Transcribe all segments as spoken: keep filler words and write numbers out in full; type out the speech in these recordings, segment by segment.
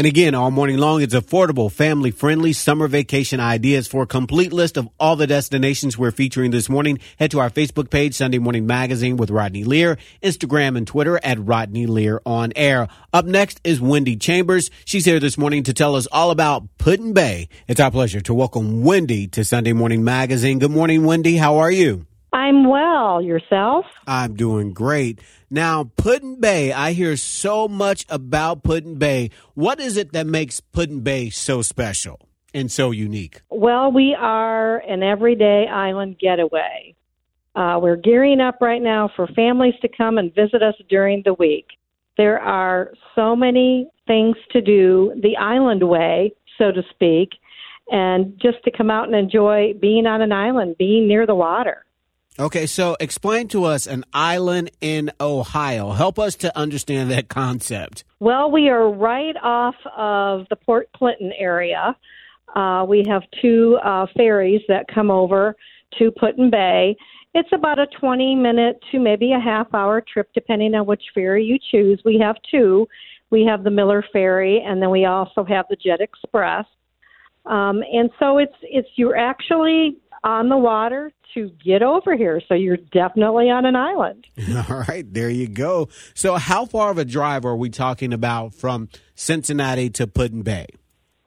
And again, all morning long, it's affordable, family-friendly summer vacation ideas. For a complete list of all the destinations we're featuring this morning, head to our Facebook page, Sunday Morning Magazine with Rodney Lear, Instagram and Twitter at Rodney Lear On Air. Up next is Wendy Chambers. She's here this morning to tell us all about Put-in-Bay. It's our pleasure to welcome Wendy to Sunday Morning Magazine. Good morning, Wendy. How are you? I'm well. Yourself? I'm doing great. Now, Put-in-Bay, I hear so much about Put-in-Bay. What is it that makes Put-in-Bay so special and so unique? Well, we are an everyday island getaway. Uh, we're gearing up right now for families to come and visit us during the week. There are so many things to do the island way, so to speak, and just to come out and enjoy being on an island, being near the water. Okay, so explain to us an island in Ohio. Help us to understand that concept. Well, we are right off of the Port Clinton area. Uh, we have two uh, ferries that come over to Put-in-Bay. It's about a twenty-minute to maybe a half-hour trip, depending on which ferry you choose. We have two. We have the Miller Ferry, and then we also have the Jet Express. Um, and so it's it's you're actually on the water to get over here. So you're definitely on an island. All right. There you go. So how far of a drive are we talking about from Cincinnati to Put-in-Bay?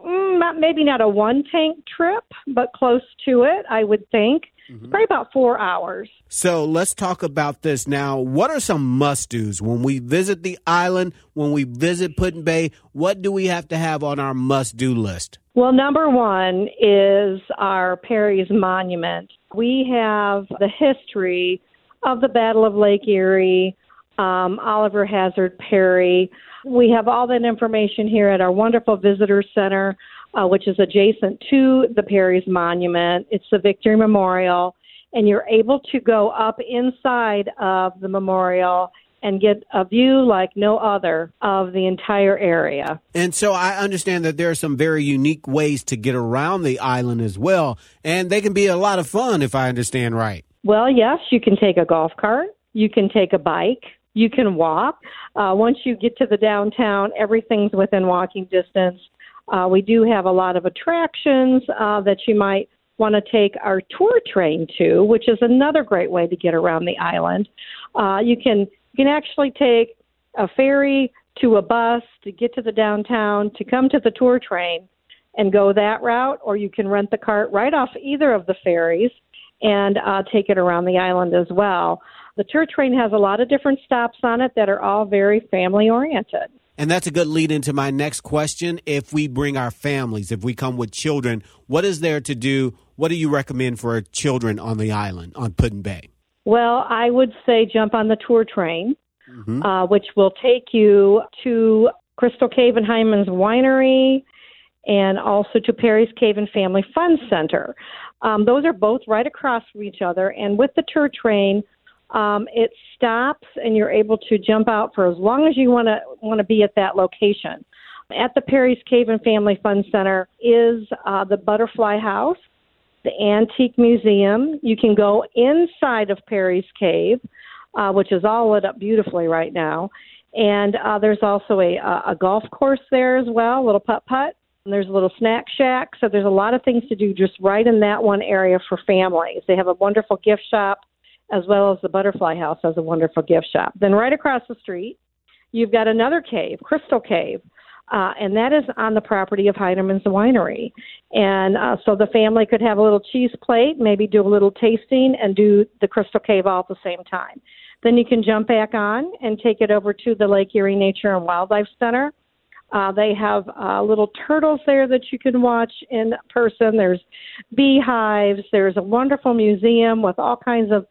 Mm, not, maybe not a one-tank trip, but close to it, I would think. Mm-hmm. Probably about four hours. So let's talk about this now. What are some must-dos when we visit the island, when we visit Put-in-Bay? What do we have to have on our must-do list? Well, number one is our Perry's Monument. We have the history of the Battle of Lake Erie, um, Oliver Hazard Perry. We have all that information here at our wonderful visitor center, uh, which is adjacent to the Perry's Monument. It's the Victory Memorial, and you're able to go up inside of the memorial and get a view like no other of the entire area. And so I understand that there are some very unique ways to get around the island as well, and they can be a lot of fun if I understand right. Well, yes, you can take a golf cart, you can take a bike, you can walk. Uh, once you get to the downtown, everything's within walking distance. Uh, we do have a lot of attractions uh, that you might want to take our tour train to, which is another great way to get around the island. Uh, you can You can actually take a ferry to a bus to get to the downtown, to come to the tour train and go that route, or you can rent the cart right off either of the ferries and uh, take it around the island as well. The tour train has a lot of different stops on it that are all very family-oriented. And that's a good lead into my next question. If we bring our families, if we come with children, what is there to do? What do you recommend for children on the island, on Put-in-Bay? Well, I would say jump on the tour train, mm-hmm. uh, which will take you to Crystal Cave and Hyman's Winery and also to Perry's Cave and Family Fun Center. Um, those are both right across from each other. And with the tour train, um, it stops and you're able to jump out for as long as you want to want to be at that location. At the Perry's Cave and Family Fun Center is uh, the Butterfly House, the Antique Museum. You can go inside of Perry's Cave, uh, which is all lit up beautifully right now. And uh, there's also a, a golf course there as well, a little putt-putt. And there's a little snack shack. So there's a lot of things to do just right in that one area for families. They have a wonderful gift shop, as well as the Butterfly House has a wonderful gift shop. Then right across the street, you've got another cave, Crystal Cave. Uh, and that is on the property of Heinemann's Winery. And uh, so the family could have a little cheese plate, maybe do a little tasting, and do the Crystal Cave all at the same time. Then you can jump back on and take it over to the Lake Erie Nature and Wildlife Center. Uh, they have uh, little turtles there that you can watch in person. There's beehives. There's a wonderful museum with all kinds of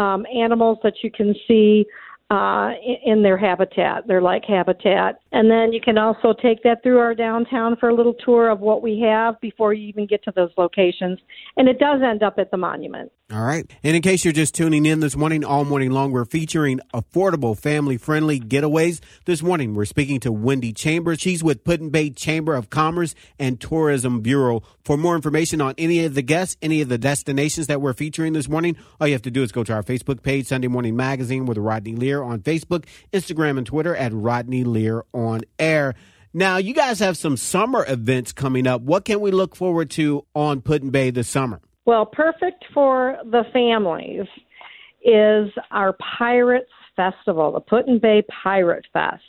um, animals that you can see Uh, in their habitat, their like habitat. And then you can also take that through our downtown for a little tour of what we have before you even get to those locations. And it does end up at the monument. All right. And in case you're just tuning in this morning, all morning long, we're featuring affordable, family-friendly getaways. This morning, we're speaking to Wendy Chambers. She's with Put-in-Bay Chamber of Commerce and Tourism Bureau. For more information on any of the guests, any of the destinations that we're featuring this morning, all you have to do is go to our Facebook page, Sunday Morning Magazine with Rodney Lear on Facebook, Instagram, and Twitter at Rodney Lear On Air. Now, you guys have some summer events coming up. What can we look forward to on Put-in-Bay this summer? Well, perfect for the families is our Pirates Festival, the Put-in-Bay Pirate Fest.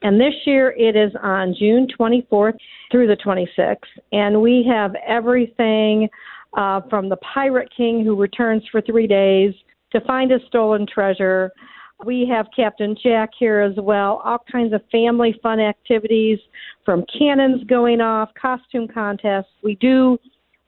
And this year it is on June twenty-fourth through the twenty-sixth. And we have everything uh, from the Pirate King, who returns for three days, to find his stolen treasure. We have Captain Jack here as well, all kinds of family fun activities, from cannons going off, costume contests. We do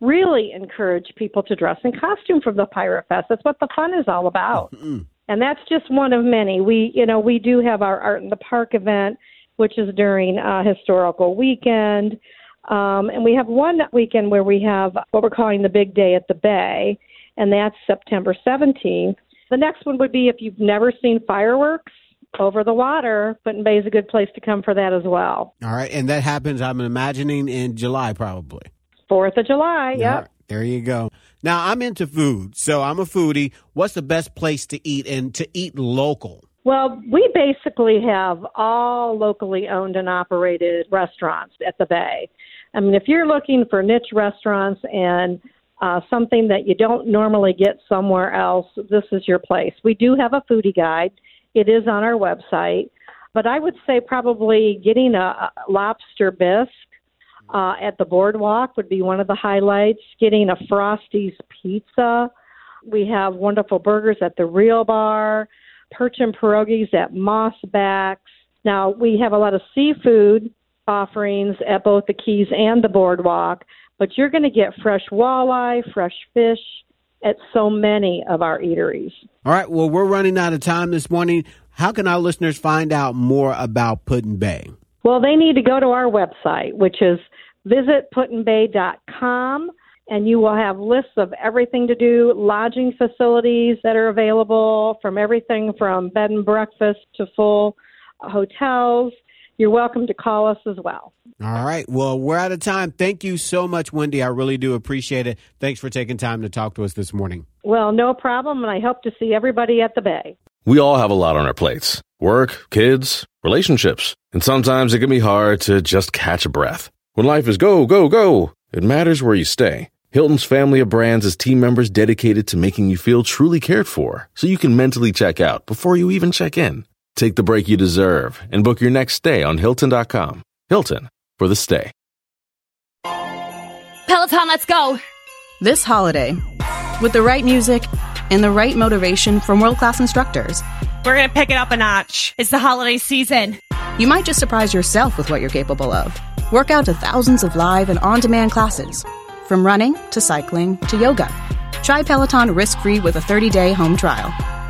really encourage people to dress in costume for the Pirate Fest. That's what the fun is all about. Mm-hmm. And that's just one of many. We, you know, we do have our Art in the Park event, which is during uh, historical weekend. Um, and we have one weekend where we have what we're calling the Big Day at the Bay, and that's September seventeenth. The next one would be if you've never seen fireworks over the water, Put-in-Bay is a good place to come for that as well. All right. And that happens, I'm imagining, in July probably. fourth of July, yep. Right. There you go. Now, I'm into food, so I'm a foodie. What's the best place to eat and to eat local? Well, we basically have all locally owned and operated restaurants at the Bay. I mean, if you're looking for niche restaurants and uh, something that you don't normally get somewhere else, this is your place. We do have a foodie guide. It is on our website. But I would say probably getting a, a lobster bisque Uh, at the boardwalk would be one of the highlights, getting a Frosty's pizza. We have wonderful burgers at the Real Bar, perch and pierogies at Mossbacks. Now, we have a lot of seafood offerings at both the Keys and the boardwalk, but you're going to get fresh walleye, fresh fish at so many of our eateries. All right, well, we're running out of time this morning. How can our listeners find out more about Put-in-Bay? Well, they need to go to our website, which is visit put in bay dot com, and you will have lists of everything to do, lodging facilities that are available, from everything from bed and breakfast to full hotels. You're welcome to call us as well. All right. Well, we're out of time. Thank you so much, Wendy. I really do appreciate it. Thanks for taking time to talk to us this morning. Well, no problem, and I hope to see everybody at the Bay. We all have a lot on our plates. Work, kids, relationships. And sometimes it can be hard to just catch a breath. When life is go, go, go, it matters where you stay. Hilton's family of brands is team members dedicated to making you feel truly cared for, so you can mentally check out before you even check in. Take the break you deserve and book your next stay on Hilton dot com. Hilton, for the stay. Peloton, let's go! This holiday, with the right music and the right motivation from world-class instructors, we're going to pick it up a notch. It's the holiday season. You might just surprise yourself with what you're capable of. Work out to thousands of live and on-demand classes, from running to cycling to yoga. Try Peloton risk-free with a thirty-day home trial.